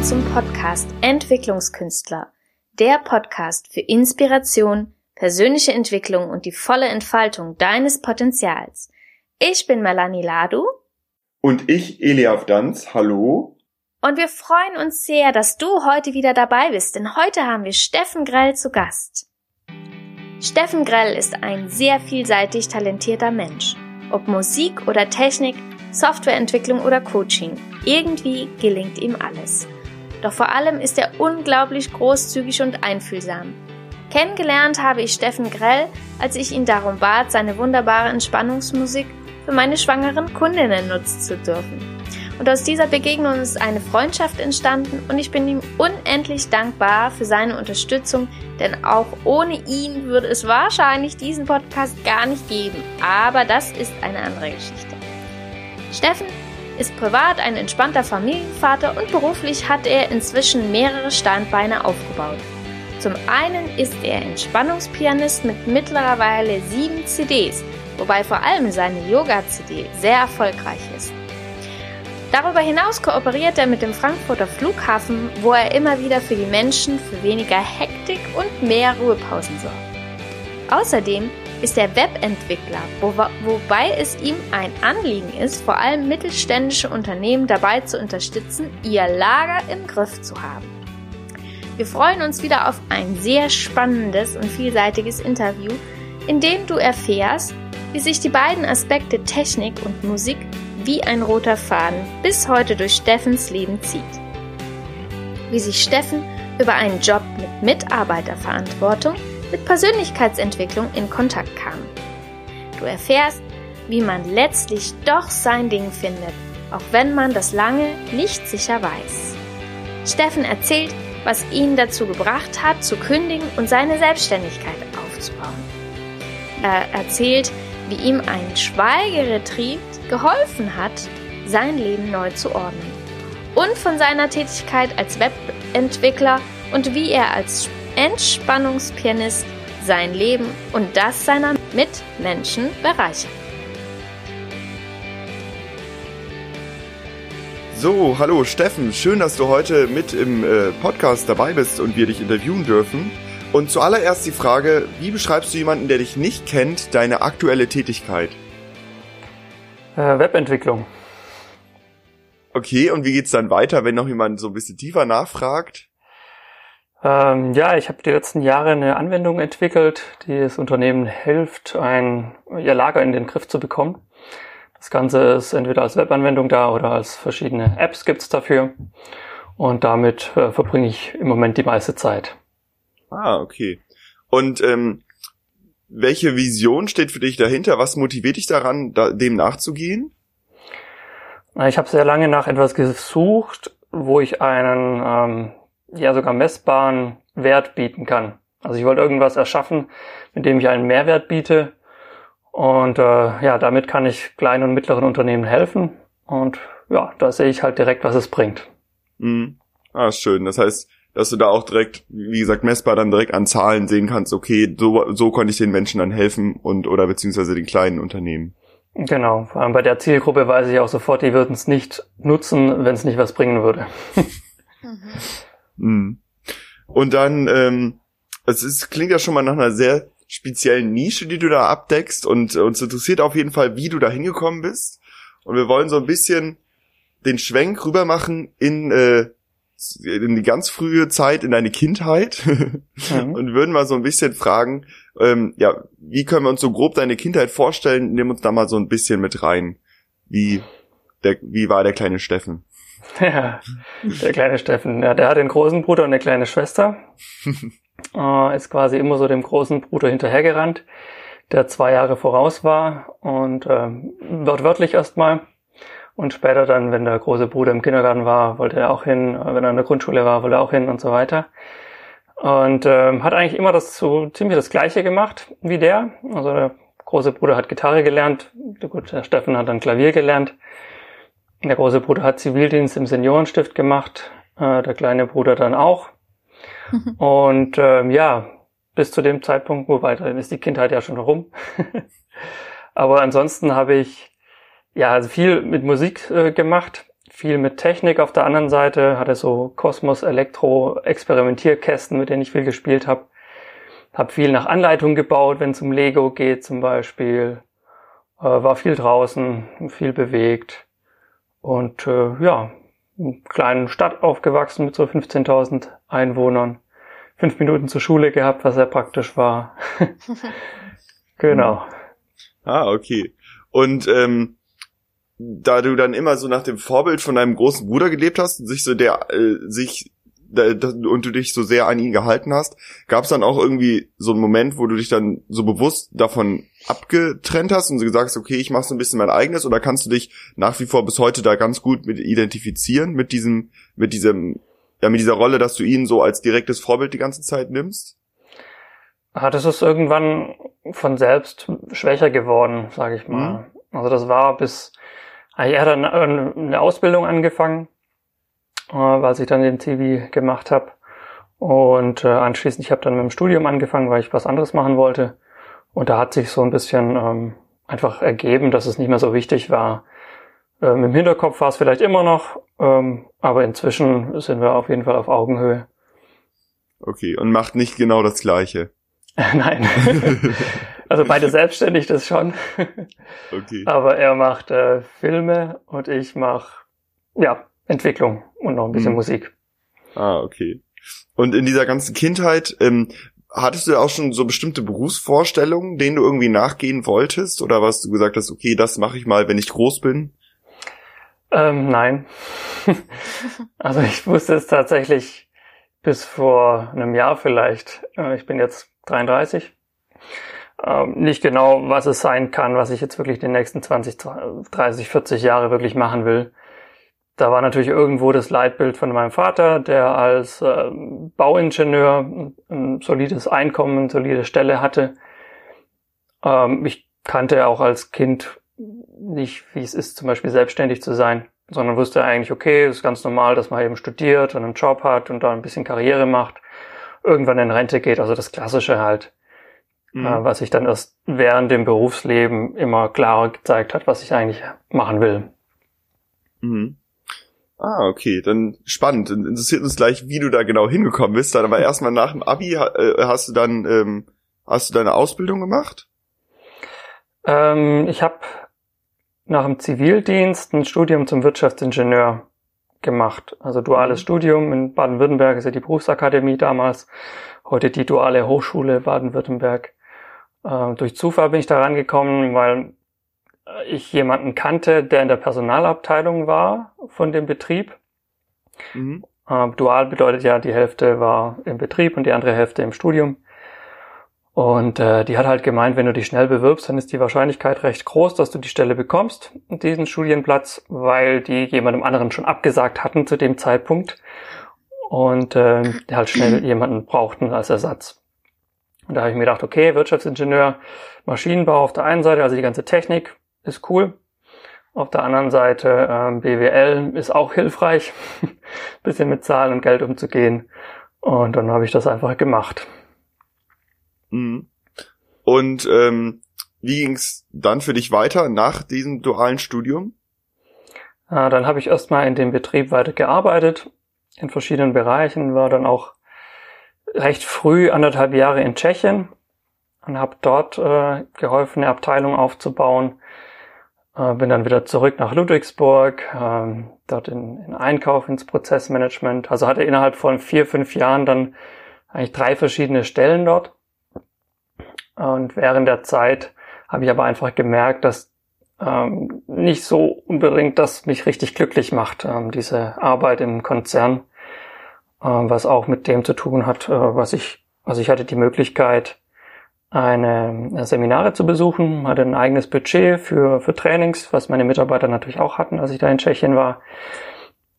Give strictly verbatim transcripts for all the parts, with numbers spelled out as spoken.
willkommen zum Podcast Entwicklungskünstler, der Podcast für Inspiration, persönliche Entwicklung und die volle Entfaltung deines Potenzials. Ich bin Melanie Ladu. Und ich, Elia Danz. Hallo. Und wir freuen uns sehr, dass du heute wieder dabei bist, denn heute haben wir Steffen Grell zu Gast. Steffen Grell ist ein sehr vielseitig talentierter Mensch. Ob Musik oder Technik, Softwareentwicklung oder Coaching, irgendwie gelingt ihm alles. Doch vor allem ist er unglaublich großzügig und einfühlsam. Kennengelernt habe ich Steffen Grell, als ich ihn darum bat, seine wunderbare Entspannungsmusik für meine schwangeren Kundinnen nutzen zu dürfen. Und aus dieser Begegnung ist eine Freundschaft entstanden und ich bin ihm unendlich dankbar für seine Unterstützung, denn auch ohne ihn würde es wahrscheinlich diesen Podcast gar nicht geben. Aber das ist eine andere Geschichte. Steffen ist privat ein entspannter Familienvater und beruflich hat er inzwischen mehrere Standbeine aufgebaut. Zum einen ist er Entspannungspianist mit mittlerweile sieben C Ds, wobei vor allem seine Yoga-C D sehr erfolgreich ist. Darüber hinaus kooperiert er mit dem Frankfurter Flughafen, wo er immer wieder für die Menschen für weniger Hektik und mehr Ruhepausen sorgt. Außerdem ist er Webentwickler, wo, wobei es ihm ein Anliegen ist, vor allem mittelständische Unternehmen dabei zu unterstützen, ihr Lager im Griff zu haben. Wir freuen uns wieder auf ein sehr spannendes und vielseitiges Interview, in dem du erfährst, wie sich die beiden Aspekte Technik und Musik wie ein roter Faden bis heute durch Steffens Leben zieht. Wie sich Steffen über einen Job mit Mitarbeiterverantwortung, mit Persönlichkeitsentwicklung in Kontakt kam. Du erfährst, wie man letztlich doch sein Ding findet, auch wenn man das lange nicht sicher weiß. Steffen erzählt, was ihn dazu gebracht hat, zu kündigen und seine Selbstständigkeit aufzubauen. Er erzählt, wie ihm ein Schweigeretreat geholfen hat, sein Leben neu zu ordnen. Und von seiner Tätigkeit als Webentwickler und wie er als Entspannungspianist sein Leben und das seiner Mitmenschen bereichert. So, hallo Steffen, schön, dass du heute mit im Podcast dabei bist und wir dich interviewen dürfen. Und zuallererst die Frage, wie beschreibst du jemanden, der dich nicht kennt, deine aktuelle Tätigkeit? Äh, Webentwicklung. Okay, und wie geht's dann weiter, wenn noch jemand so ein bisschen tiefer nachfragt? Ähm, ja, ich habe die letzten Jahre eine Anwendung entwickelt, die das Unternehmen hilft, ein ihr Lager in den Griff zu bekommen. Das Ganze ist entweder als Webanwendung da oder als verschiedene Apps gibt's dafür. Und damit äh, verbringe ich im Moment die meiste Zeit. Ah, okay. Und ähm, welche Vision steht für dich dahinter? Was motiviert dich daran, da, dem nachzugehen? Ich habe sehr lange nach etwas gesucht, wo ich einen ähm, ja sogar messbaren Wert bieten kann. Also ich wollte irgendwas erschaffen, mit dem ich einen Mehrwert biete. Und äh, ja, damit kann ich kleinen und mittleren Unternehmen helfen. Und ja, da sehe ich halt direkt, was es bringt. Mhm. Ah, schön. Das heißt, dass du da auch direkt, wie gesagt, messbar dann direkt an Zahlen sehen kannst, okay, so, so konnte ich den Menschen dann helfen und oder beziehungsweise den kleinen Unternehmen. Genau, vor allem bei der Zielgruppe weiß ich auch sofort, die würden es nicht nutzen, wenn es nicht was bringen würde. mhm. Und dann, ähm, es ist, klingt ja schon mal nach einer sehr speziellen Nische, die du da abdeckst und uns interessiert auf jeden Fall, wie du da hingekommen bist. Und wir wollen so ein bisschen den Schwenk rüber machen in äh, in die ganz frühe Zeit, in deine Kindheit mhm. und würden mal so ein bisschen fragen, ähm, ja, wie können wir uns so grob deine Kindheit vorstellen? Nimm uns da mal so ein bisschen mit rein. Wie der, wie war der kleine Steffen? Ja, der kleine Steffen, ja, der hat einen großen Bruder und eine kleine Schwester. äh, ist quasi immer so dem großen Bruder hinterhergerannt, der zwei Jahre voraus war und äh, wortwörtlich erstmal. Und später dann, wenn der große Bruder im Kindergarten war, wollte er auch hin. Wenn er in der Grundschule war, wollte er auch hin und so weiter. Und ähm, hat eigentlich immer das so ziemlich das Gleiche gemacht wie der. Also der große Bruder hat Gitarre gelernt. Gut, der Steffen hat dann Klavier gelernt. Der große Bruder hat Zivildienst im Seniorenstift gemacht. Äh, der kleine Bruder dann auch. Mhm. Und ähm, ja, bis zu dem Zeitpunkt, wobei dann ist die Kindheit ja schon rum. Aber ansonsten habe ich Ja, also viel mit Musik äh, gemacht, viel mit Technik. Auf der anderen Seite hatte so Kosmos-Elektro-Experimentierkästen, mit denen ich viel gespielt habe. Habe viel nach Anleitung gebaut, wenn es um Lego geht zum Beispiel. Äh, war viel draußen, viel bewegt. Und äh, ja, in einer kleinen Stadt aufgewachsen mit so fünfzehntausend Einwohnern. Fünf Minuten zur Schule gehabt, was sehr praktisch war. Genau. Ah, okay. Und ähm, da du dann immer so nach dem Vorbild von deinem großen Bruder gelebt hast und sich so der äh, sich da, da, und du dich so sehr an ihn gehalten hast, gab es dann auch irgendwie so einen Moment, wo du dich dann so bewusst davon abgetrennt hast und so gesagt hast, okay, ich mache so ein bisschen mein eigenes, oder kannst du dich nach wie vor bis heute da ganz gut mit identifizieren, mit diesem, mit diesem, ja, mit dieser Rolle, dass du ihn so als direktes Vorbild die ganze Zeit nimmst? Ah, das ist irgendwann von selbst schwächer geworden, sage ich mal. Mhm. Also das war bis er hat dann eine Ausbildung angefangen, äh, als ich dann den Zivi gemacht habe. Und äh, anschließend, ich habe dann mit dem Studium angefangen, weil ich was anderes machen wollte. Und da hat sich so ein bisschen ähm, einfach ergeben, dass es nicht mehr so wichtig war. Ähm, Im Hinterkopf war es vielleicht immer noch, ähm, aber inzwischen sind wir auf jeden Fall auf Augenhöhe. Okay, und macht nicht genau das Gleiche? Nein. Also beide selbstständig, das schon. Okay. Aber er macht äh, Filme und ich mache ja Entwicklung und noch ein bisschen hm. Musik. Ah, okay. Und in dieser ganzen Kindheit, ähm, hattest du auch schon so bestimmte Berufsvorstellungen, denen du irgendwie nachgehen wolltest? Oder was du gesagt hast, okay, das mache ich mal, wenn ich groß bin? Ähm, nein. Also ich wusste es tatsächlich bis vor einem Jahr vielleicht. Ich bin jetzt dreiunddreißig. Ähm, nicht genau, was es sein kann, was ich jetzt wirklich die nächsten zwanzig, dreißig, vierzig Jahre wirklich machen will. Da war natürlich irgendwo das Leitbild von meinem Vater, der als äh, Bauingenieur ein, ein solides Einkommen, eine solide Stelle hatte. Ähm, ich kannte auch als Kind nicht, wie es ist, zum Beispiel selbstständig zu sein, sondern wusste eigentlich, okay, ist ganz normal, dass man eben studiert und einen Job hat und da ein bisschen Karriere macht, irgendwann in Rente geht, also das Klassische halt. Mhm. Was sich dann erst während dem Berufsleben immer klarer gezeigt hat, was ich eigentlich machen will. Mhm. Ah, okay, dann spannend. Interessiert uns gleich, wie du da genau hingekommen bist. Dann aber erstmal nach dem Abi hast du dann ähm, hast du deine Ausbildung gemacht? Ähm, ich habe nach dem Zivildienst ein Studium zum Wirtschaftsingenieur gemacht. Also duales Studium in Baden-Württemberg, ist ja die Berufsakademie damals, heute die duale Hochschule Baden-Württemberg. Ähm, durch Zufall bin ich da rangekommen, weil ich jemanden kannte, der in der Personalabteilung war von dem Betrieb. Mhm. Ähm, dual bedeutet ja, die Hälfte war im Betrieb und die andere Hälfte im Studium. Und äh, die hat halt gemeint, wenn du dich schnell bewirbst, dann ist die Wahrscheinlichkeit recht groß, dass du die Stelle bekommst, diesen Studienplatz, weil die jemandem anderen schon abgesagt hatten zu dem Zeitpunkt und äh, halt schnell jemanden brauchten als Ersatz. Und da habe ich mir gedacht, okay, Wirtschaftsingenieur, Maschinenbau auf der einen Seite, also die ganze Technik ist cool. Auf der anderen Seite äh, B W L ist auch hilfreich, ein bisschen mit Zahlen und Geld umzugehen. Und dann habe ich das einfach gemacht. Und ähm, wie ging's dann für dich weiter nach diesem dualen Studium? Ah, dann habe ich erstmal in dem Betrieb weiter gearbeitet, in verschiedenen Bereichen, war dann auch recht früh anderthalb Jahre in Tschechien und habe dort äh, geholfen, eine Abteilung aufzubauen. Äh, bin dann wieder zurück nach Ludwigsburg, äh, dort in, in Einkauf, ins Prozessmanagement. Also hatte innerhalb von vier, fünf Jahren dann eigentlich drei verschiedene Stellen dort. Und während der Zeit habe ich aber einfach gemerkt, dass ähm, nicht so unbedingt das mich richtig glücklich macht, ähm, diese Arbeit im Konzern, ähm, was auch mit dem zu tun hat, äh, was ich, also ich hatte die Möglichkeit, eine, eine Seminare zu besuchen, hatte ein eigenes Budget für, für Trainings, was meine Mitarbeiter natürlich auch hatten, als ich da in Tschechien war.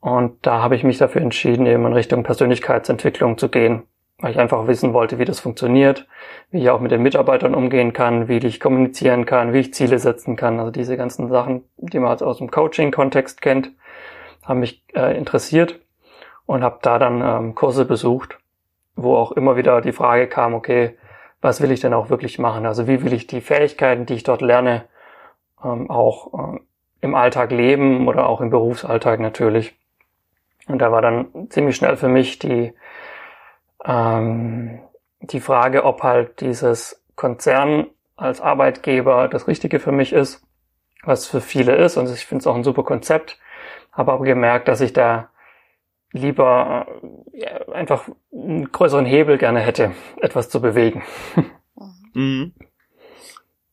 Und da habe ich mich dafür entschieden, eben in Richtung Persönlichkeitsentwicklung zu gehen, weil ich einfach wissen wollte, wie das funktioniert, wie ich auch mit den Mitarbeitern umgehen kann, wie ich kommunizieren kann, wie ich Ziele setzen kann. Also diese ganzen Sachen, die man aus dem Coaching-Kontext kennt, haben mich äh, interessiert und habe da dann ähm, Kurse besucht, wo auch immer wieder die Frage kam, okay, was will ich denn auch wirklich machen? Also wie will ich die Fähigkeiten, die ich dort lerne, ähm, auch ähm, im Alltag leben oder auch im Berufsalltag natürlich. Und da war dann ziemlich schnell für mich die ähm, die Frage, ob halt dieses Konzern als Arbeitgeber das Richtige für mich ist, was für viele ist. Und ich finde es auch ein super Konzept. Habe aber gemerkt, dass ich da lieber äh, einfach einen größeren Hebel gerne hätte, etwas zu bewegen. Mhm.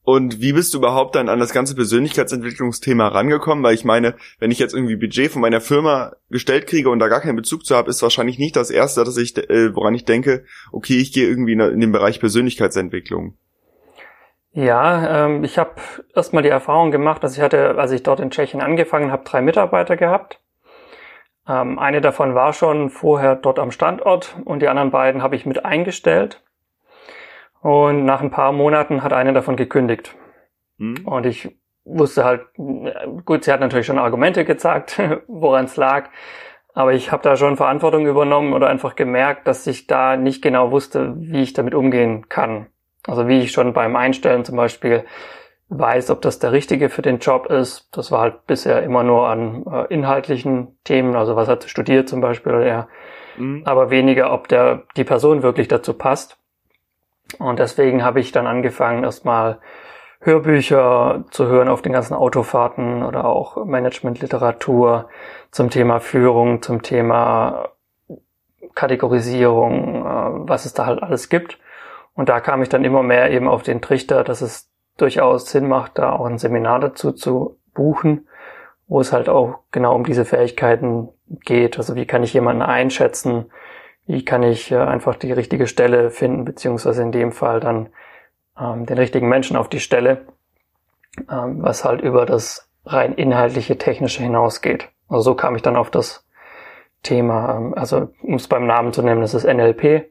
Und wie bist du überhaupt dann an das ganze Persönlichkeitsentwicklungsthema rangekommen? Weil ich meine, wenn ich jetzt irgendwie Budget von meiner Firma gestellt kriege und da gar keinen Bezug zu habe, ist wahrscheinlich nicht das Erste, dass ich, äh, woran ich denke, okay, ich gehe irgendwie in den Bereich Persönlichkeitsentwicklung. Ja, ähm, ich habe erstmal die Erfahrung gemacht, dass ich hatte, als ich dort in Tschechien angefangen habe, drei Mitarbeiter gehabt. Ähm, eine davon war schon vorher dort am Standort und die anderen beiden habe ich mit eingestellt. Und nach ein paar Monaten hat eine davon gekündigt. Mhm. Und ich wusste halt, gut, sie hat natürlich schon Argumente gezeigt, woran es lag. Aber ich habe da schon Verantwortung übernommen oder einfach gemerkt, dass ich da nicht genau wusste, wie ich damit umgehen kann. Also wie ich schon beim Einstellen zum Beispiel weiß, ob das der Richtige für den Job ist. Das war halt bisher immer nur an äh, inhaltlichen Themen, also was hat sie studiert zum Beispiel oder ja. Mhm. Aber weniger, ob der die Person wirklich dazu passt. Und deswegen habe ich dann angefangen, erstmal Hörbücher zu hören auf den ganzen Autofahrten oder auch Managementliteratur zum Thema Führung, zum Thema Kategorisierung, was es da halt alles gibt. Und da kam ich dann immer mehr eben auf den Trichter, dass es durchaus Sinn macht, da auch ein Seminar dazu zu buchen, wo es halt auch genau um diese Fähigkeiten geht. Also wie kann ich jemanden einschätzen? Wie kann ich einfach die richtige Stelle finden, beziehungsweise in dem Fall dann ähm, den richtigen Menschen auf die Stelle, ähm, was halt über das rein inhaltliche, technische hinausgeht. Also so kam ich dann auf das Thema, ähm, also um es beim Namen zu nehmen, das ist N L P,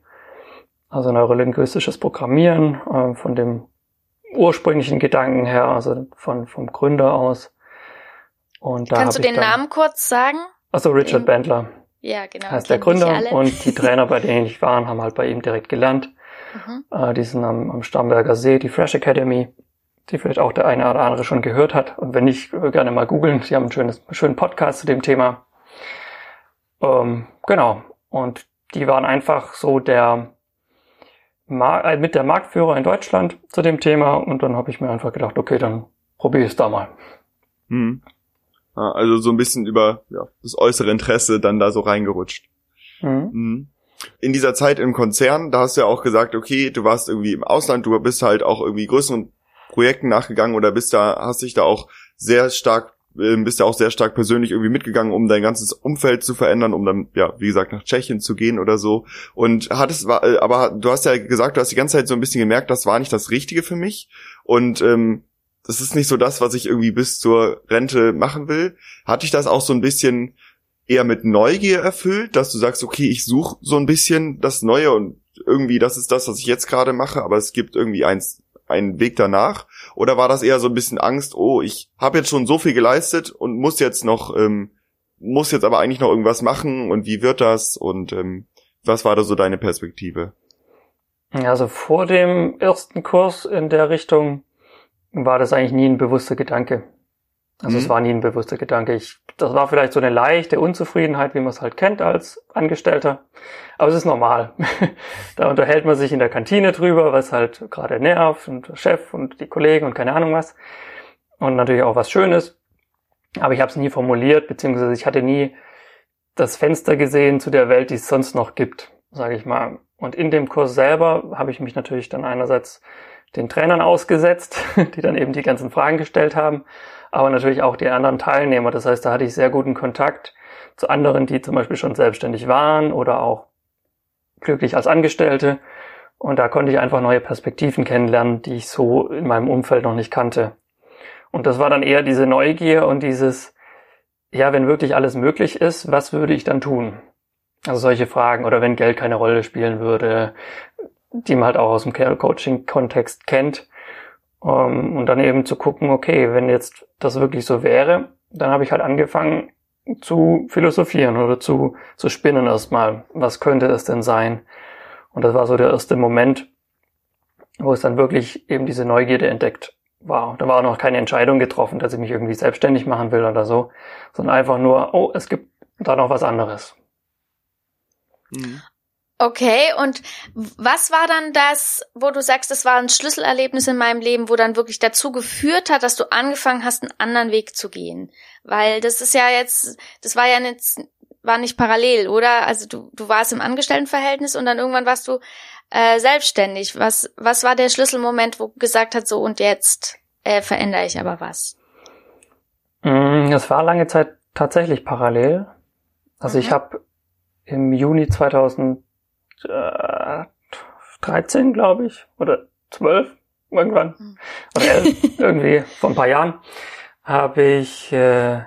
also neurolinguistisches Programmieren, äh, von dem ursprünglichen Gedanken her, also von vom Gründer aus. Und da Kannst du den dann, Namen kurz sagen? Also Richard Bandler. Ja, genau. Heißt der Gründer und die Trainer, bei denen ich war, haben halt bei ihm direkt gelernt. Mhm. Äh, die sind am, am Starnberger See, die Fresh Academy, die vielleicht auch der eine oder andere schon gehört hat. Und wenn nicht, gerne mal googeln. Sie haben einen schönes, schönen Podcast zu dem Thema. Ähm, genau. Und die waren einfach so der Mar- äh, mit der Marktführer in Deutschland zu dem Thema. Und dann habe ich mir einfach gedacht, okay, dann probiere ich es da mal. Mhm. Also so ein bisschen über ja, das äußere Interesse dann da so reingerutscht. Mhm. In dieser Zeit im Konzern, da hast du ja auch gesagt, okay, du warst irgendwie im Ausland, du bist halt auch irgendwie größeren Projekten nachgegangen oder bist da, hast dich da auch sehr stark, bist ja auch sehr stark persönlich irgendwie mitgegangen, um dein ganzes Umfeld zu verändern, um dann, ja, wie gesagt, nach Tschechien zu gehen oder so. Und hattest, aber du hast ja gesagt, du hast die ganze Zeit so ein bisschen gemerkt, das war nicht das Richtige für mich. Und ähm, das ist nicht so das, was ich irgendwie bis zur Rente machen will. Hat dich das auch so ein bisschen eher mit Neugier erfüllt, dass du sagst, okay, ich suche so ein bisschen das Neue und irgendwie das ist das, was ich jetzt gerade mache, aber es gibt irgendwie eins, einen Weg danach? Oder war das eher so ein bisschen Angst, oh, ich habe jetzt schon so viel geleistet und muss jetzt noch, ähm, muss jetzt aber eigentlich noch irgendwas machen und wie wird das und ähm, was war da so deine Perspektive? Also vor dem ersten Kurs in der Richtung war das eigentlich nie ein bewusster Gedanke. Also mhm. es war nie ein bewusster Gedanke. Ich, das war vielleicht so eine leichte Unzufriedenheit, wie man es halt kennt als Angestellter. Aber es ist normal. Da unterhält man sich in der Kantine drüber, was halt gerade nervt und Chef und die Kollegen und keine Ahnung was. Und natürlich auch was Schönes. Aber ich habe es nie formuliert, beziehungsweise ich hatte nie das Fenster gesehen zu der Welt, die es sonst noch gibt, sage ich mal. Und in dem Kurs selber habe ich mich natürlich dann einerseits den Trainern ausgesetzt, die dann eben die ganzen Fragen gestellt haben, aber natürlich auch die anderen Teilnehmer. Das heißt, da hatte ich sehr guten Kontakt zu anderen, die zum Beispiel schon selbstständig waren oder auch glücklich als Angestellte. Und da konnte ich einfach neue Perspektiven kennenlernen, die ich so in meinem Umfeld noch nicht kannte. Und das war dann eher diese Neugier und dieses, ja, wenn wirklich alles möglich ist, was würde ich dann tun? Also solche Fragen oder wenn Geld keine Rolle spielen würde, die man halt auch aus dem Coaching-Kontext kennt. Und dann eben zu gucken, okay, wenn jetzt das wirklich so wäre, dann habe ich halt angefangen zu philosophieren oder zu, zu spinnen erstmal. Was könnte es denn sein? Und das war so der erste Moment, wo es dann wirklich eben diese Neugierde entdeckt wow, da war auch noch keine Entscheidung getroffen, dass ich mich irgendwie selbstständig machen will oder so, sondern einfach nur, oh, es gibt da noch was anderes. Mhm. Okay, und was war dann das, wo du sagst, das war ein Schlüsselerlebnis in meinem Leben, wo dann wirklich dazu geführt hat, dass du angefangen hast, einen anderen Weg zu gehen? Weil das ist ja jetzt, das war ja jetzt, war nicht parallel, oder? Also du, du warst im Angestelltenverhältnis und dann irgendwann warst du äh, selbstständig. Was, was war der Schlüsselmoment, wo gesagt hat, so und jetzt äh, verändere ich aber was? Das war lange Zeit tatsächlich parallel. Also mhm. ich habe im Juni zweitausenddreizehn, glaube ich, oder zwölf, irgendwann, mhm. oder elf, irgendwie, vor ein paar Jahren, habe ich äh,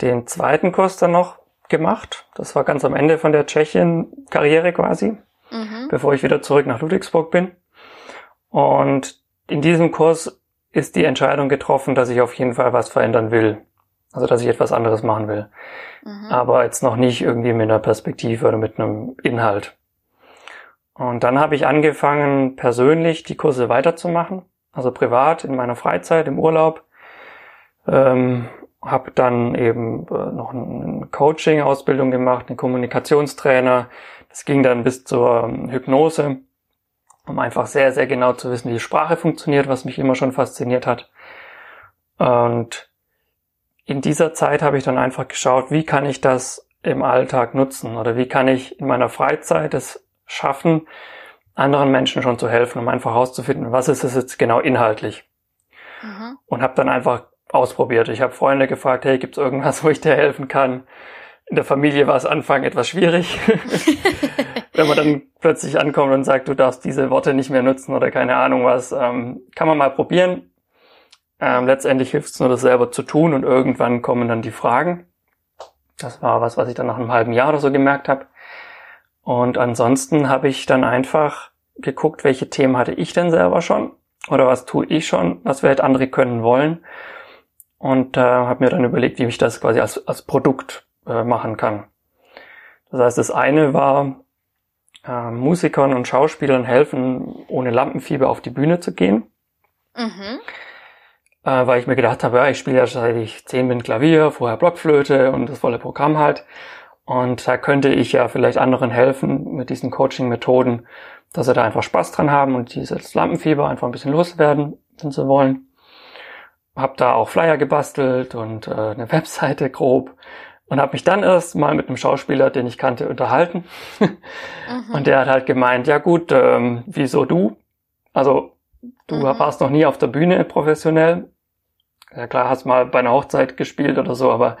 den zweiten Kurs dann noch gemacht. Das war ganz am Ende von der Tschechien-Karriere quasi, mhm. bevor ich wieder zurück nach Ludwigsburg bin. Und in diesem Kurs ist die Entscheidung getroffen, dass ich auf jeden Fall was verändern will. Also, dass ich etwas anderes machen will. Mhm. Aber jetzt noch nicht irgendwie mit einer Perspektive oder mit einem Inhalt. Und dann habe ich angefangen, persönlich die Kurse weiterzumachen. Also privat, in meiner Freizeit, im Urlaub. Ähm, habe dann eben noch eine Coaching-Ausbildung gemacht, einen Kommunikationstrainer. Das ging dann bis zur Hypnose, um einfach sehr, sehr genau zu wissen, wie die Sprache funktioniert, was mich immer schon fasziniert hat. Und in dieser Zeit habe ich dann einfach geschaut, wie kann ich das im Alltag nutzen oder wie kann ich in meiner Freizeit es schaffen, anderen Menschen schon zu helfen, um einfach herauszufinden, was ist es jetzt genau inhaltlich. Mhm. Und habe dann einfach ausprobiert. Ich habe Freunde gefragt, hey, gibt's irgendwas, wo ich dir helfen kann? In der Familie war es Anfang etwas schwierig. Wenn man dann plötzlich ankommt und sagt, du darfst diese Worte nicht mehr nutzen oder keine Ahnung was, ähm, kann man mal probieren. Ähm, letztendlich hilft es nur, das selber zu tun und irgendwann kommen dann die Fragen. Das war was, was ich dann nach einem halben Jahr oder so gemerkt habe. Und ansonsten habe ich dann einfach geguckt, welche Themen hatte ich denn selber schon oder was tue ich schon, was vielleicht andere können wollen. Und äh, habe mir dann überlegt, wie ich das quasi als, als Produkt äh, machen kann. Das heißt, das eine war, äh, Musikern und Schauspielern helfen, ohne Lampenfieber auf die Bühne zu gehen. Mhm. Weil ich mir gedacht habe, ja, ich spiele ja seit ich zehn bin Klavier, vorher Blockflöte und das volle Programm halt. Und da könnte ich ja vielleicht anderen helfen mit diesen Coaching-Methoden, dass sie da einfach Spaß dran haben und dieses Lampenfieber einfach ein bisschen loswerden, wenn sie wollen. Hab da auch Flyer gebastelt und äh, eine Webseite grob und habe mich dann erst mal mit einem Schauspieler, den ich kannte, unterhalten. Mhm. Und der hat halt gemeint, ja gut, ähm, wieso du? Also du mhm. warst noch nie auf der Bühne professionell. Ja klar, hast mal bei einer Hochzeit gespielt oder so, aber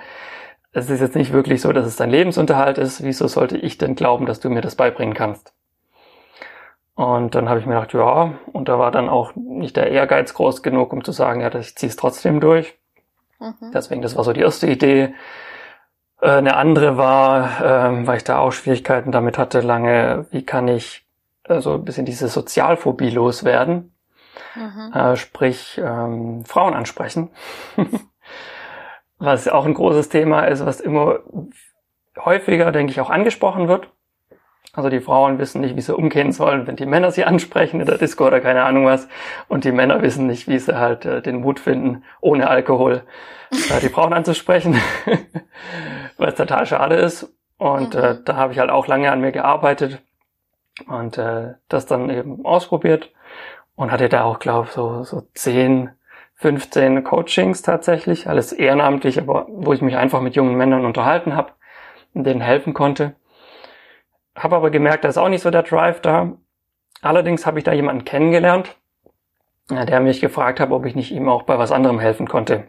es ist jetzt nicht wirklich so, dass es dein Lebensunterhalt ist. Wieso sollte ich denn glauben, dass du mir das beibringen kannst? Und dann habe ich mir gedacht, ja, und da war dann auch nicht der Ehrgeiz groß genug, um zu sagen, ja, ich ziehe es trotzdem durch. Mhm. Deswegen, das war so die erste Idee. Äh, eine andere war, äh, weil ich da auch Schwierigkeiten damit hatte lange, wie kann ich äh, so ein bisschen diese Sozialphobie loswerden? Mhm. Äh, sprich, ähm, Frauen ansprechen, was auch ein großes Thema ist, was immer häufiger, denke ich, auch angesprochen wird. Also die Frauen wissen nicht, wie sie umgehen sollen, wenn die Männer sie ansprechen in der Disco oder keine Ahnung was. Und die Männer wissen nicht, wie sie halt äh, den Mut finden, ohne Alkohol äh, die Frauen anzusprechen, was total schade ist. Und mhm. äh, da habe ich halt auch lange an mir gearbeitet und äh, das dann eben ausprobiert. Und hatte da auch, glaube ich, so, so zehn, fünfzehn Coachings tatsächlich, alles ehrenamtlich, aber wo ich mich einfach mit jungen Männern unterhalten habe und denen helfen konnte. Habe aber gemerkt, da ist auch nicht so der Drive da. Allerdings habe ich da jemanden kennengelernt, der mich gefragt hat, ob ich nicht ihm auch bei was anderem helfen konnte.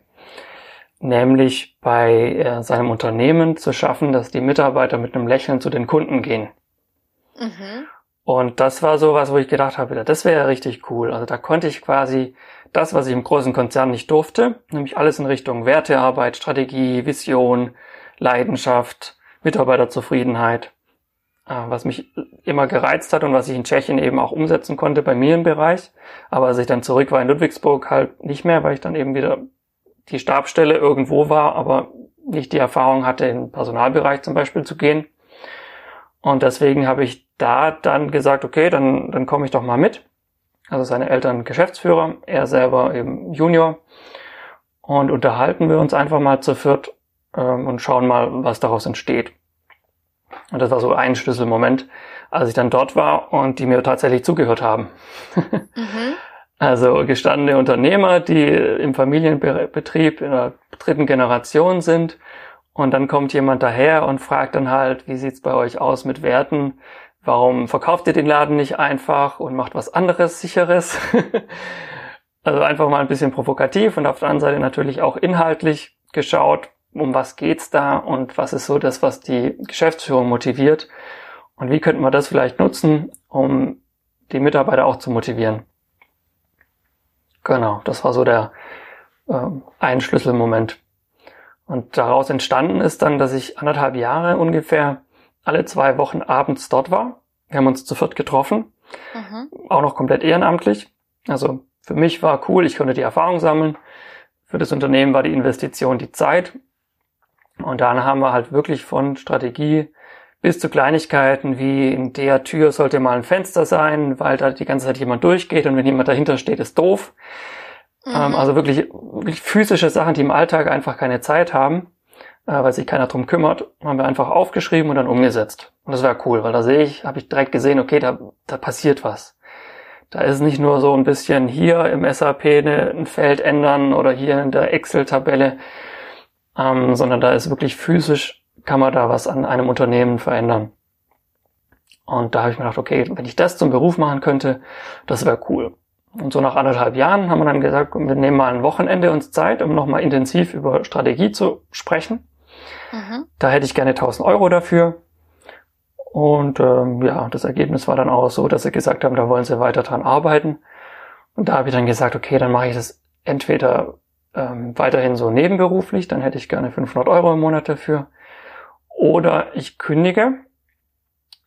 Nämlich bei äh, seinem Unternehmen zu schaffen, dass die Mitarbeiter mit einem Lächeln zu den Kunden gehen. Mhm. Und das war sowas, wo ich gedacht habe, das wäre ja richtig cool. Also da konnte ich quasi das, was ich im großen Konzern nicht durfte, nämlich alles in Richtung Wertearbeit, Strategie, Vision, Leidenschaft, Mitarbeiterzufriedenheit, was mich immer gereizt hat und was ich in Tschechien eben auch umsetzen konnte bei mir im Bereich. Aber als ich dann zurück war in Ludwigsburg halt nicht mehr, weil ich dann eben wieder die Stabsstelle irgendwo war, aber nicht die Erfahrung hatte, in den Personalbereich zum Beispiel zu gehen. Und deswegen habe ich da dann gesagt, okay, dann dann komme ich doch mal mit also seine Eltern Geschäftsführer, er selber eben Junior, und unterhalten wir uns einfach mal zu viert ähm, und schauen mal, was daraus entsteht. Und das war so ein Schlüsselmoment, als ich dann dort war und die mir tatsächlich zugehört haben. Mhm. Also gestandene Unternehmer, die im Familienbetrieb in der dritten Generation sind, und dann kommt jemand daher und fragt dann halt, wie sieht's bei euch aus mit Werten? Warum verkauft ihr den Laden nicht einfach und macht was anderes, sicheres? Also einfach mal ein bisschen provokativ und auf der anderen Seite natürlich auch inhaltlich geschaut, um was geht's da und was ist so das, was die Geschäftsführung motiviert und wie könnten wir das vielleicht nutzen, um die Mitarbeiter auch zu motivieren. Genau, das war so der äh, ein Schlüsselmoment. Und daraus entstanden ist dann, dass ich anderthalb Jahre ungefähr alle zwei Wochen abends dort war. Wir haben uns zu viert getroffen, mhm. auch noch komplett ehrenamtlich. Also für mich war cool, ich konnte die Erfahrung sammeln. Für das Unternehmen war die Investition die Zeit. Und dann haben wir halt wirklich von Strategie bis zu Kleinigkeiten, wie in der Tür sollte mal ein Fenster sein, weil da die ganze Zeit jemand durchgeht und wenn jemand dahinter steht, ist doof. Mhm. Also wirklich, wirklich physische Sachen, die im Alltag einfach keine Zeit haben, weil sich keiner drum kümmert, haben wir einfach aufgeschrieben und dann umgesetzt. Und das war cool, weil da sehe ich, habe ich direkt gesehen, okay, da, da passiert was. Da ist nicht nur so ein bisschen hier im S A P ein Feld ändern oder hier in der Excel-Tabelle, ähm, sondern da ist wirklich physisch, kann man da was an einem Unternehmen verändern. Und da habe ich mir gedacht, okay, wenn ich das zum Beruf machen könnte, das wäre cool. Und so nach anderthalb Jahren haben wir dann gesagt, wir nehmen mal ein Wochenende uns Zeit, um nochmal intensiv über Strategie zu sprechen. Mhm. Da hätte ich gerne tausend Euro dafür. Und ähm, ja, das Ergebnis war dann auch so, dass sie gesagt haben, da wollen sie weiter dran arbeiten. Und da habe ich dann gesagt, okay, dann mache ich das entweder ähm, weiterhin so nebenberuflich, dann hätte ich gerne fünfhundert Euro im Monat dafür. Oder ich kündige,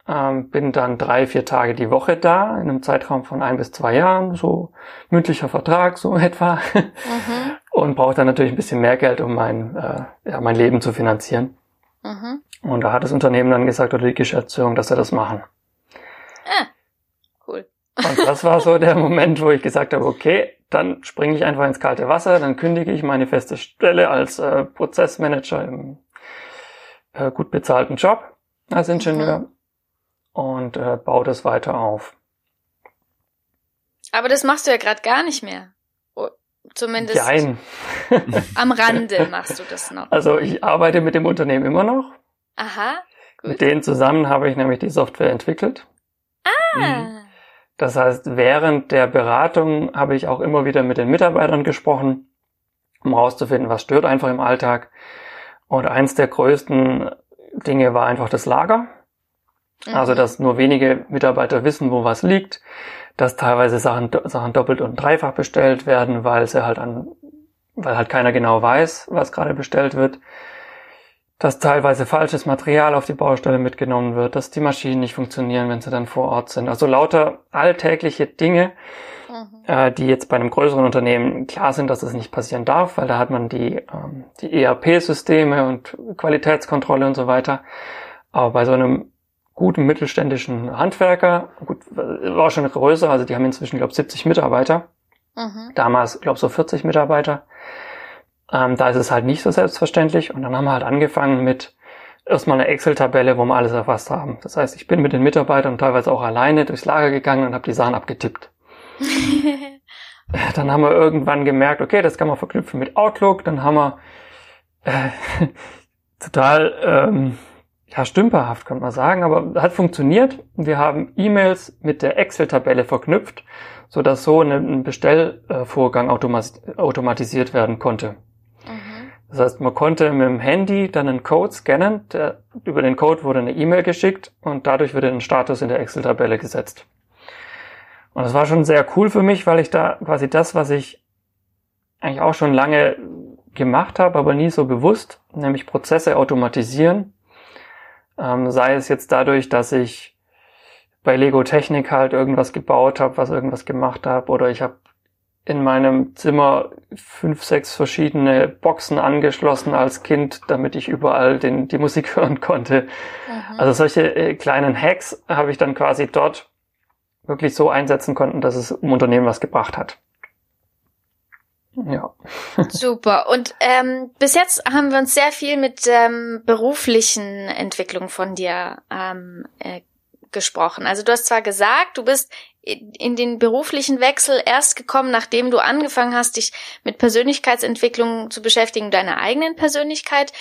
ähm, bin dann drei, vier Tage die Woche da, in einem Zeitraum von ein bis zwei Jahren, so mündlicher Vertrag, so etwa. Mhm. Und brauche dann natürlich ein bisschen mehr Geld, um mein, äh, ja, mein Leben zu finanzieren. Mhm. Und da hat das Unternehmen dann gesagt, oder die Geschäftsführung, dass sie das machen. Ah, cool. Und das war so der Moment, wo ich gesagt habe, okay, dann springe ich einfach ins kalte Wasser, dann kündige ich meine feste Stelle als äh, Prozessmanager im gut bezahlten Job als Ingenieur mhm. und äh, baue das weiter auf. Aber das machst du ja gerade gar nicht mehr. Zumindest Nein. am Rande machst du das noch. Also ich arbeite mit dem Unternehmen immer noch. Aha, gut. Mit denen zusammen habe ich nämlich die Software entwickelt. Ah. Das heißt, während der Beratung habe ich auch immer wieder mit den Mitarbeitern gesprochen, um rauszufinden, was stört einfach im Alltag. Und eins der größten Dinge war einfach das Lager. Also, dass nur wenige Mitarbeiter wissen, wo was liegt, dass teilweise Sachen, Sachen doppelt und dreifach bestellt werden, weil sie halt an, weil halt keiner genau weiß, was gerade bestellt wird, dass teilweise falsches Material auf die Baustelle mitgenommen wird, dass die Maschinen nicht funktionieren, wenn sie dann vor Ort sind. Also lauter alltägliche Dinge, die jetzt bei einem größeren Unternehmen klar sind, dass das nicht passieren darf, weil da hat man die, ähm, die E R P-Systeme und Qualitätskontrolle und so weiter. Aber bei so einem guten mittelständischen Handwerker, gut, war schon größer, also die haben inzwischen, glaube ich, siebzig Mitarbeiter. Mhm. Damals, glaube ich, so vierzig Mitarbeiter. Ähm, da ist es halt nicht so selbstverständlich. Und dann haben wir halt angefangen mit erstmal eine Excel-Tabelle, wo wir alles erfasst haben. Das heißt, ich bin mit den Mitarbeitern teilweise auch alleine durchs Lager gegangen und habe die Sachen abgetippt. Dann haben wir irgendwann gemerkt, okay, das kann man verknüpfen mit Outlook. Dann haben wir äh, total ähm, ja stümperhaft, könnte man sagen, aber hat funktioniert. Wir haben E-Mails mit der Excel-Tabelle verknüpft, sodass so ein Bestellvorgang automat- automatisiert werden konnte. Mhm. Das heißt, man konnte mit dem Handy dann einen Code scannen. Der, über den Code wurde eine E-Mail geschickt und dadurch wurde ein Status in der Excel-Tabelle gesetzt. Und das war schon sehr cool für mich, weil ich da quasi das, was ich eigentlich auch schon lange gemacht habe, aber nie so bewusst, nämlich Prozesse automatisieren, ähm, sei es jetzt dadurch, dass ich bei Lego Technik halt irgendwas gebaut habe, was irgendwas gemacht habe, oder ich habe in meinem Zimmer fünf, sechs verschiedene Boxen angeschlossen als Kind, damit ich überall den, die Musik hören konnte. Mhm. Also solche äh, kleinen Hacks habe ich dann quasi dort wirklich so einsetzen konnten, dass es im Unternehmen was gebracht hat. Ja. Super. Und ähm, bis jetzt haben wir uns sehr viel mit ähm, beruflichen Entwicklungen von dir ähm, äh, gesprochen. Also du hast zwar gesagt, du bist in den beruflichen Wechsel erst gekommen, nachdem du angefangen hast, dich mit Persönlichkeitsentwicklung zu beschäftigen, deiner eigenen Persönlichkeit.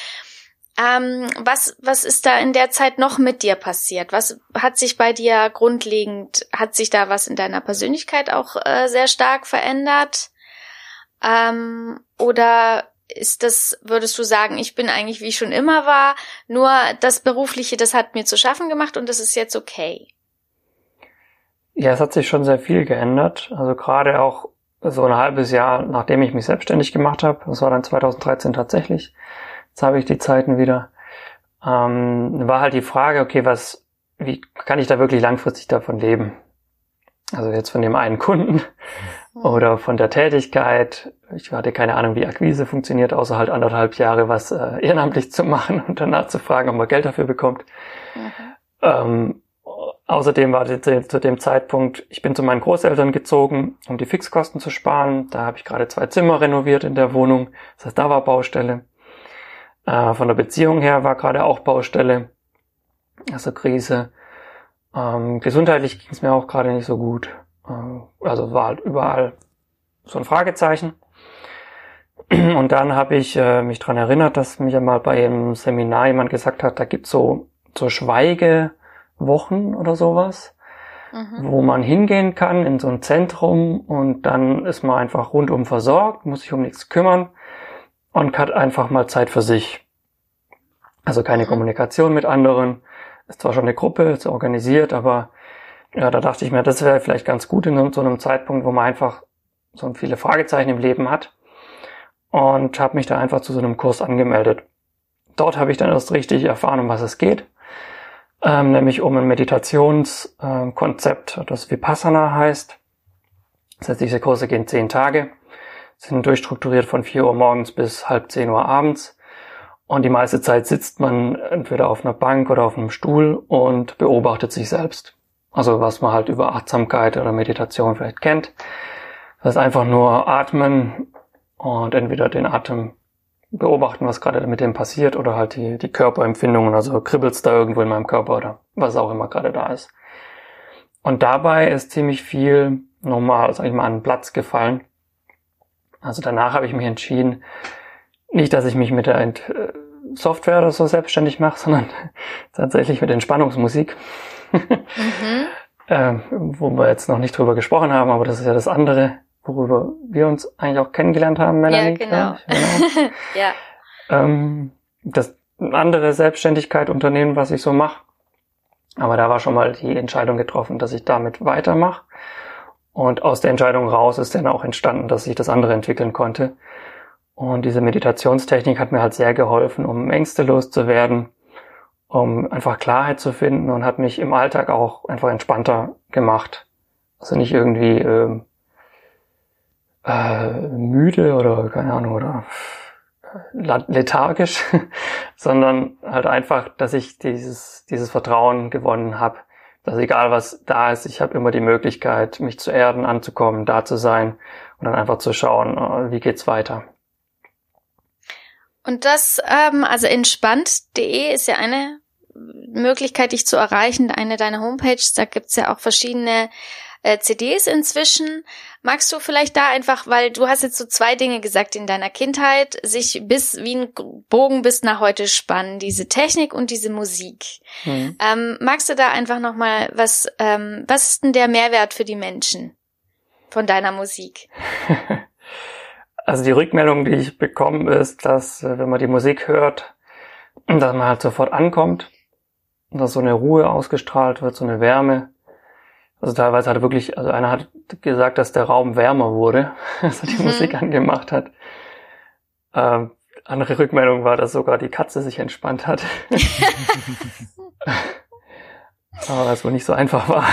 Ähm, was, was ist da in der Zeit noch mit dir passiert? Was hat sich bei dir grundlegend, hat sich da was in deiner Persönlichkeit auch äh, sehr stark verändert? Ähm, oder ist das, würdest du sagen, ich bin eigentlich wie ich schon immer war, nur das Berufliche, das hat mir zu schaffen gemacht und das ist jetzt okay? Ja, es hat sich schon sehr viel geändert. Also gerade auch so ein halbes Jahr, nachdem ich mich selbstständig gemacht habe, das war dann zwanzig dreizehn tatsächlich, jetzt habe ich die Zeiten wieder, ähm, war halt die Frage, okay, was, wie kann ich da wirklich langfristig davon leben? Also jetzt von dem einen Kunden oder von der Tätigkeit. Ich hatte keine Ahnung, wie Akquise funktioniert, außer halt anderthalb Jahre was äh, ehrenamtlich zu machen und danach zu fragen, ob man Geld dafür bekommt. Mhm. Ähm, außerdem war zu dem Zeitpunkt, ich bin zu meinen Großeltern gezogen, um die Fixkosten zu sparen. Da habe ich gerade zwei Zimmer renoviert in der Wohnung. Das heißt, da war Baustelle. Äh, von der Beziehung her war gerade auch Baustelle, also Krise. Ähm, gesundheitlich ging es mir auch gerade nicht so gut. Ähm, also war halt überall so ein Fragezeichen. Und dann habe ich äh, mich dran erinnert, dass mich einmal bei einem Seminar jemand gesagt hat, da gibt's so, so Schweigewochen oder sowas, mhm. wo man hingehen kann in so ein Zentrum und dann ist man einfach rundum versorgt, muss sich um nichts kümmern und hat einfach mal Zeit für sich. Also keine mhm. Kommunikation mit anderen. Ist zwar schon eine Gruppe, ist organisiert, aber ja, da dachte ich mir, das wäre vielleicht ganz gut in so einem Zeitpunkt, wo man einfach so viele Fragezeichen im Leben hat, und habe mich da einfach zu so einem Kurs angemeldet. Dort habe ich dann erst richtig erfahren, um was es geht, ähm, nämlich um ein Meditationskonzept, äh, das Vipassana heißt. Das heißt, diese Kurse gehen zehn Tage, sind durchstrukturiert von vier Uhr morgens bis halb zehn Uhr abends. Und die meiste Zeit sitzt man entweder auf einer Bank oder auf einem Stuhl und beobachtet sich selbst. Also was man halt über Achtsamkeit oder Meditation vielleicht kennt. Das ist einfach nur atmen und entweder den Atem beobachten, was gerade mit dem passiert, oder halt die, die Körperempfindungen, also kribbelt's da irgendwo in meinem Körper oder was auch immer gerade da ist. Und dabei ist ziemlich viel normal, sag ich mal, an den Platz gefallen. Also danach habe ich mich entschieden, nicht, dass ich mich mit der Ent- Software oder so selbstständig mache, sondern tatsächlich mit Entspannungsmusik, mhm. ähm, wo wir jetzt noch nicht drüber gesprochen haben, aber das ist ja das andere, worüber wir uns eigentlich auch kennengelernt haben, Melanie. Ja, genau. Ja, genau. ja. Ähm, das andere Selbstständigkeit, Unternehmen, was ich so mache, aber da war schon mal die Entscheidung getroffen, dass ich damit weitermache, und aus der Entscheidung raus ist dann auch entstanden, dass ich das andere entwickeln konnte. Und diese Meditationstechnik hat mir halt sehr geholfen, um Ängste loszuwerden, um einfach Klarheit zu finden, und hat mich im Alltag auch einfach entspannter gemacht. Also nicht irgendwie äh, äh, müde oder, keine Ahnung, oder lethargisch, sondern halt einfach, dass ich dieses, dieses Vertrauen gewonnen habe, dass egal was da ist, ich habe immer die Möglichkeit, mich zu erden, anzukommen, da zu sein und dann einfach zu schauen, wie geht's weiter. Und das, ähm, also entspannt punkt de ist ja eine Möglichkeit, dich zu erreichen, eine deiner Homepages. Da gibt's ja auch verschiedene äh, C Ds inzwischen. Magst du vielleicht da einfach, weil du hast jetzt so zwei Dinge gesagt in deiner Kindheit, sich bis wie ein Bogen bis nach heute spannen, diese Technik und diese Musik. Mhm. Ähm, magst du da einfach nochmal, was, ähm, was ist denn der Mehrwert für die Menschen von deiner Musik? Also die Rückmeldung, die ich bekomme, ist, dass wenn man die Musik hört, dass man halt sofort ankommt, dass so eine Ruhe ausgestrahlt wird, so eine Wärme. Also teilweise hat wirklich, also einer hat gesagt, dass der Raum wärmer wurde, als er die mhm. Musik angemacht hat. Ähm, andere Rückmeldung war, dass sogar die Katze sich entspannt hat. Aber das wohl nicht so einfach war.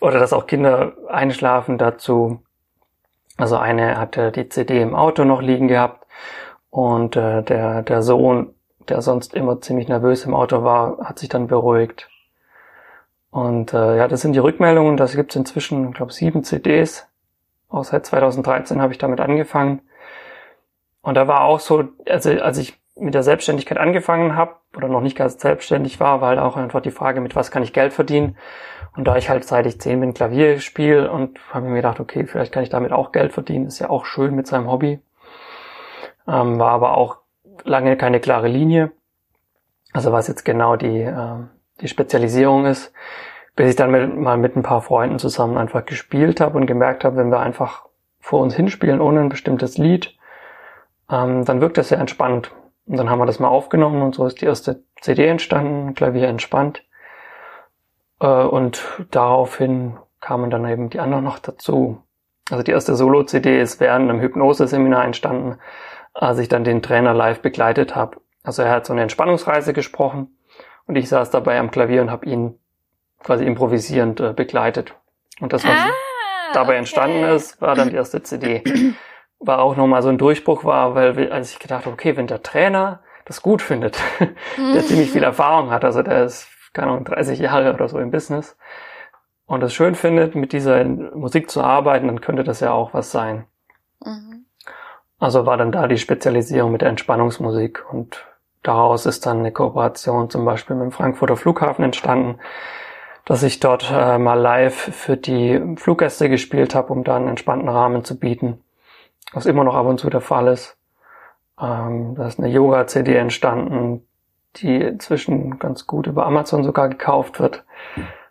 Oder dass auch Kinder einschlafen dazu. Also eine hatte die C D im Auto noch liegen gehabt, und äh, der der Sohn, der sonst immer ziemlich nervös im Auto war, hat sich dann beruhigt. Und äh, ja, das sind die Rückmeldungen. Das gibt es inzwischen, ich glaube, sieben C Ds. Auch seit zwanzig dreizehn habe ich damit angefangen. Und da war auch so, also als ich mit der Selbstständigkeit angefangen habe oder noch nicht ganz selbstständig war, war halt auch einfach die Frage, mit was kann ich Geld verdienen? Und da ich halt seit ich zehn bin Klavier spiele und habe mir gedacht, okay, vielleicht kann ich damit auch Geld verdienen. Ist ja auch schön mit seinem Hobby. Ähm, war aber auch lange keine klare Linie. Also was jetzt genau die... Ähm, die Spezialisierung ist, bis ich dann mit, mal mit ein paar Freunden zusammen einfach gespielt habe und gemerkt habe, wenn wir einfach vor uns hinspielen ohne ein bestimmtes Lied, ähm, dann wirkt das sehr entspannt. Und dann haben wir das mal aufgenommen und so ist die erste C D entstanden, Klavier entspannt. Äh, und daraufhin kamen dann eben die anderen noch dazu. Also die erste Solo-C D ist während einem Hypnose-Seminar entstanden, als ich dann den Trainer live begleitet habe. Also er hat so eine Entspannungsreise gesprochen. Und ich saß dabei am Klavier und habe ihn quasi improvisierend äh, begleitet. Und das, was ah, dabei okay. entstanden ist, war dann die erste C D. War auch nochmal so ein Durchbruch, war, weil als ich gedacht habe, okay, wenn der Trainer das gut findet, der ziemlich viel Erfahrung hat, also der ist, keine Ahnung, dreißig Jahre oder so im Business, und das schön findet, mit dieser Musik zu arbeiten, dann könnte das ja auch was sein. Mhm. Also war dann da die Spezialisierung mit der Entspannungsmusik und daraus ist dann eine Kooperation zum Beispiel mit dem Frankfurter Flughafen entstanden, dass ich dort äh, mal live für die Fluggäste gespielt habe, um da einen entspannten Rahmen zu bieten, was immer noch ab und zu der Fall ist. Ähm, da ist eine Yoga-C D entstanden, die inzwischen ganz gut über Amazon sogar gekauft wird,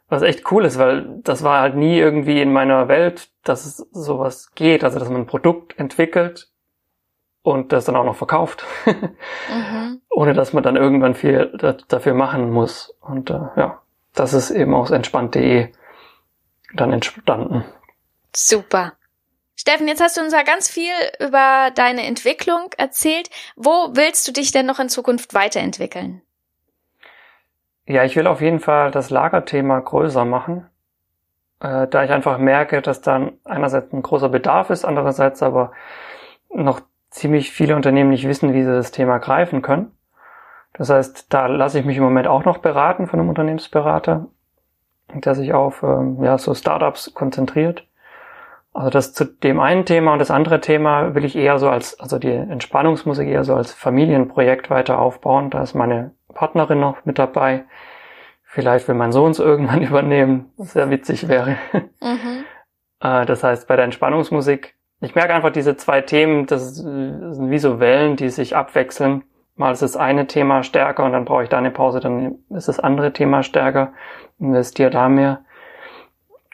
was echt cool ist, weil das war halt nie irgendwie in meiner Welt, dass es sowas geht, also dass man ein Produkt entwickelt und das dann auch noch verkauft. Mhm. Ohne dass man dann irgendwann viel dafür machen muss. Und äh, ja, das ist eben aus entspannt punkt de dann entstanden. Super. Steffen, jetzt hast du uns ja ganz viel über deine Entwicklung erzählt. Wo willst du dich denn noch in Zukunft weiterentwickeln? Ja, ich will auf jeden Fall das Lagerthema größer machen, äh, da ich einfach merke, dass dann einerseits ein großer Bedarf ist, andererseits aber noch ziemlich viele Unternehmen nicht wissen, wie sie das Thema greifen können. Das heißt, da lasse ich mich im Moment auch noch beraten von einem Unternehmensberater, der sich auf ähm, ja so Startups konzentriert. Also das zu dem einen Thema und das andere Thema will ich eher so als, also die Entspannungsmusik eher so als Familienprojekt weiter aufbauen. Da ist meine Partnerin noch mit dabei. Vielleicht will mein Sohn es irgendwann übernehmen, was sehr witzig wäre. Mhm. äh, das heißt, bei der Entspannungsmusik, ich merke einfach diese zwei Themen, das sind wie so Wellen, die sich abwechseln. Mal ist das eine Thema stärker und dann brauche ich da eine Pause, dann ist das andere Thema stärker, investiere da mehr.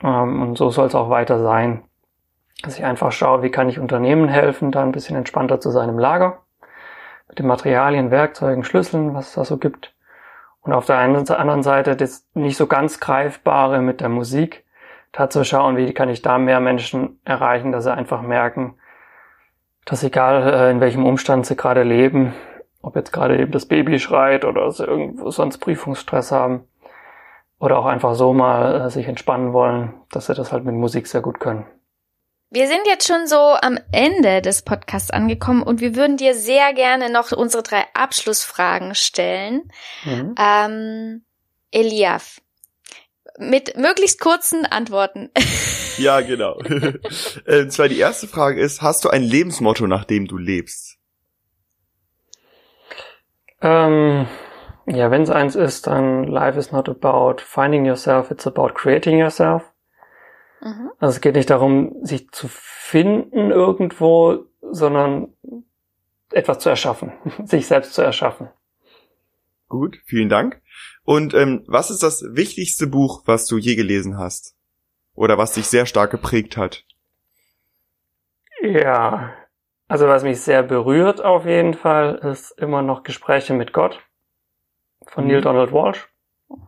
Und so soll es auch weiter sein. Dass ich einfach schaue, wie kann ich Unternehmen helfen, da ein bisschen entspannter zu sein im Lager. Mit den Materialien, Werkzeugen, Schlüsseln, was es da so gibt. Und auf der anderen Seite das nicht so ganz Greifbare mit der Musik. Da zu schauen, wie kann ich da mehr Menschen erreichen, dass sie einfach merken, dass egal in welchem Umstand sie gerade leben, ob jetzt gerade eben das Baby schreit oder sie irgendwo sonst Prüfungsstress haben oder auch einfach so mal sich entspannen wollen, dass sie das halt mit Musik sehr gut können. Wir sind jetzt schon so am Ende des Podcasts angekommen und wir würden dir sehr gerne noch unsere drei Abschlussfragen stellen. Mhm. Ähm, Elia, mit möglichst kurzen Antworten. Ja, genau. Und zwar die erste Frage ist, hast du ein Lebensmotto, nach dem du lebst? Ähm, ja, wenn es eins ist, dann Life is not about finding yourself, it's about creating yourself. Mhm. Also es geht nicht darum, sich zu finden irgendwo, sondern etwas zu erschaffen, sich selbst zu erschaffen. Gut, vielen Dank. Und ähm, was ist das wichtigste Buch, was du je gelesen hast? Oder was dich sehr stark geprägt hat? Ja, also was mich sehr berührt auf jeden Fall, ist immer noch Gespräche mit Gott von mhm. Neil Donald Walsh.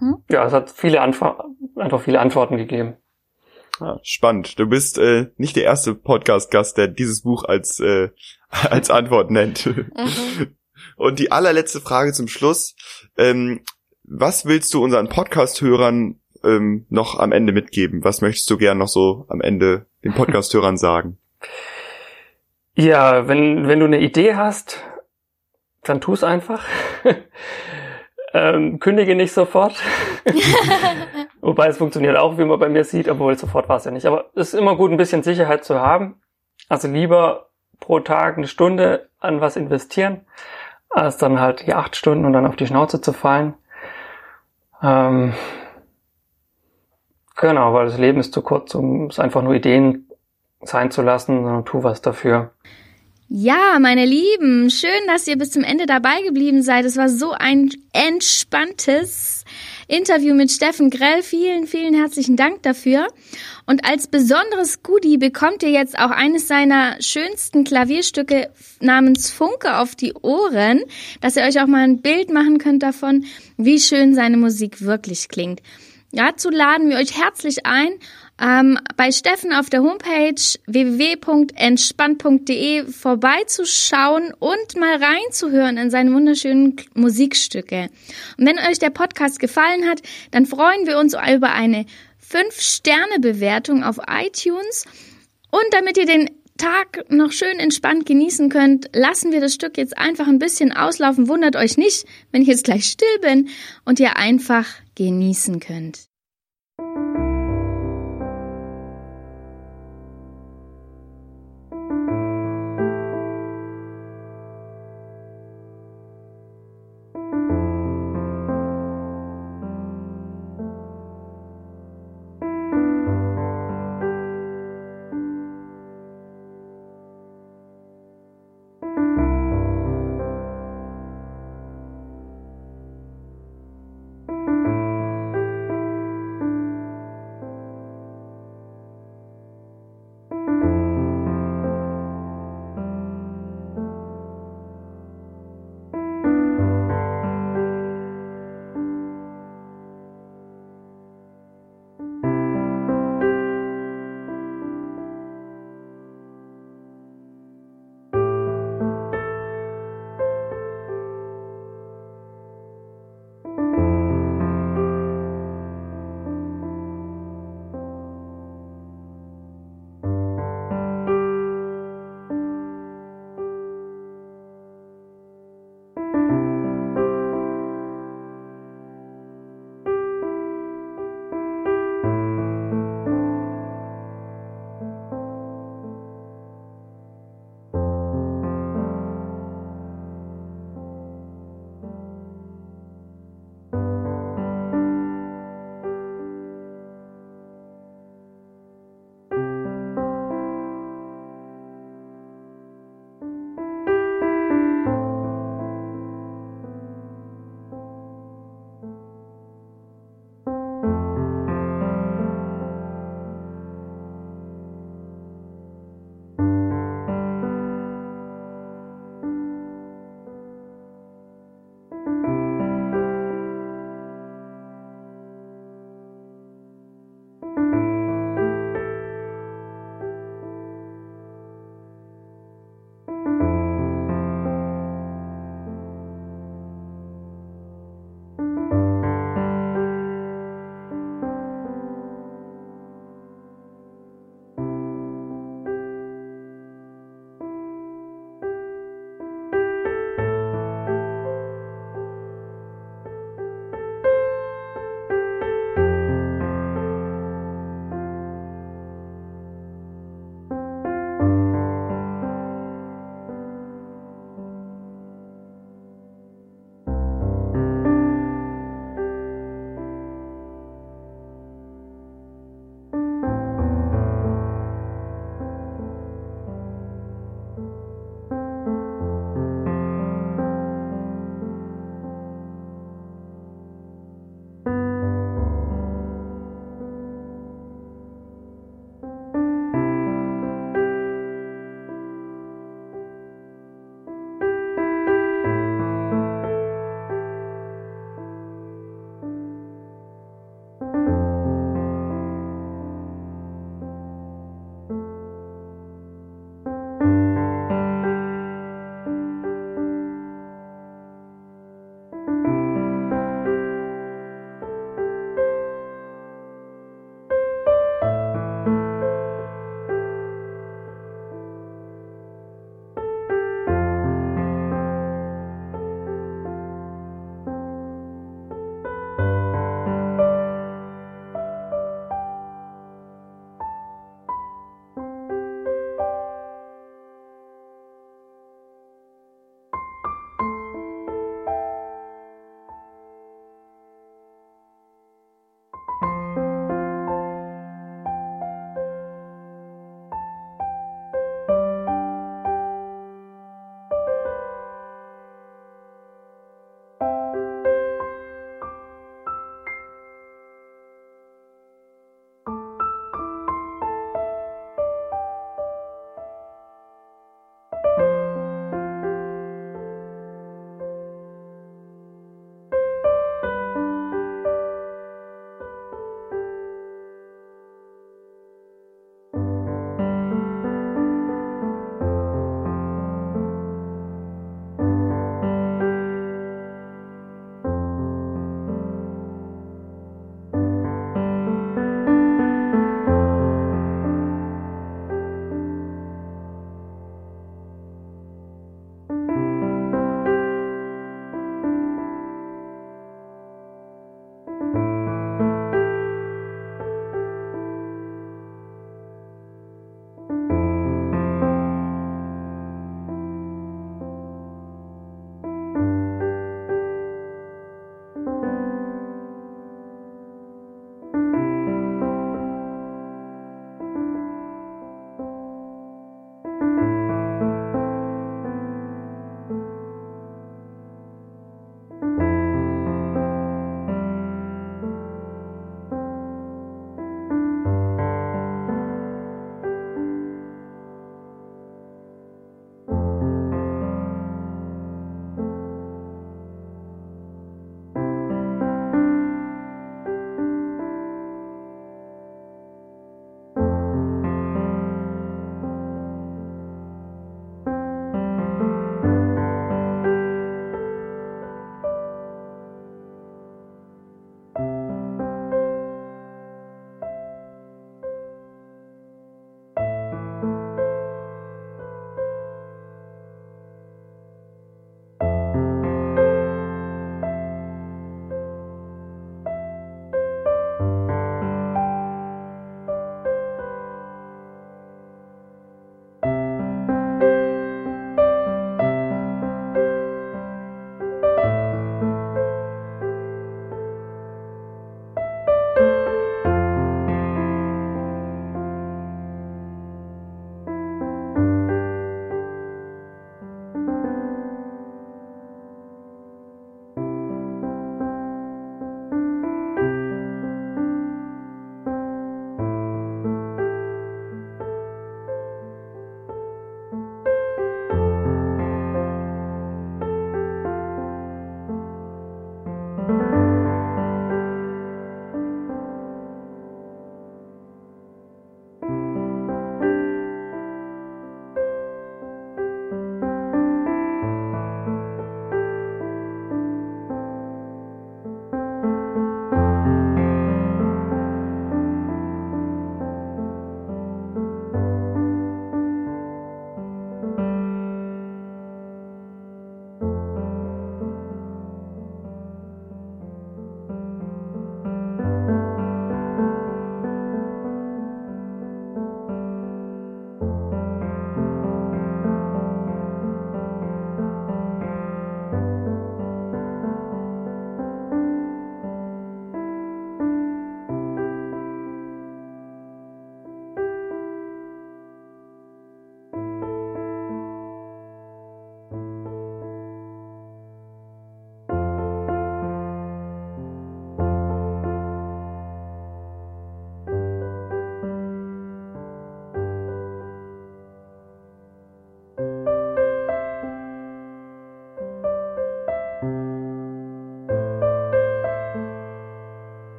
Mhm. Ja, es hat viele Anf- einfach viele Antworten gegeben. Ah, spannend. Du bist äh, nicht der erste Podcast-Gast, der dieses Buch als, äh, als Antwort nennt. Mhm. Und die allerletzte Frage zum Schluss. Ähm, Was willst du unseren Podcast-Hörern ähm, noch am Ende mitgeben? Was möchtest du gern noch so am Ende den Podcast-Hörern sagen? Ja, wenn wenn du eine Idee hast, dann tu es einfach. ähm, kündige nicht sofort. Wobei es funktioniert auch, wie man bei mir sieht, obwohl sofort war es ja nicht. Aber es ist immer gut, ein bisschen Sicherheit zu haben. Also lieber pro Tag eine Stunde an was investieren, als dann halt die acht Stunden und dann auf die Schnauze zu fallen. Ähm, genau, weil das Leben ist zu kurz, um es einfach nur Ideen sein zu lassen, sondern tu was dafür. Ja, meine Lieben, schön, dass ihr bis zum Ende dabei geblieben seid. Es war so ein entspanntes Interview mit Steffen Grell. Vielen, vielen herzlichen Dank dafür. Und als besonderes Goodie bekommt ihr jetzt auch eines seiner schönsten Klavierstücke namens Funke auf die Ohren, dass ihr euch auch mal ein Bild machen könnt davon, wie schön seine Musik wirklich klingt. Dazu laden wir euch herzlich ein. Ähm, bei Steffen auf der Homepage w w w punkt entspannt punkt de vorbeizuschauen und mal reinzuhören in seine wunderschönen Musikstücke. Und wenn euch der Podcast gefallen hat, dann freuen wir uns über eine fünf Sterne Bewertung auf iTunes. Und damit ihr den Tag noch schön entspannt genießen könnt, lassen wir das Stück jetzt einfach ein bisschen auslaufen. Wundert euch nicht, wenn ich jetzt gleich still bin und ihr einfach genießen könnt.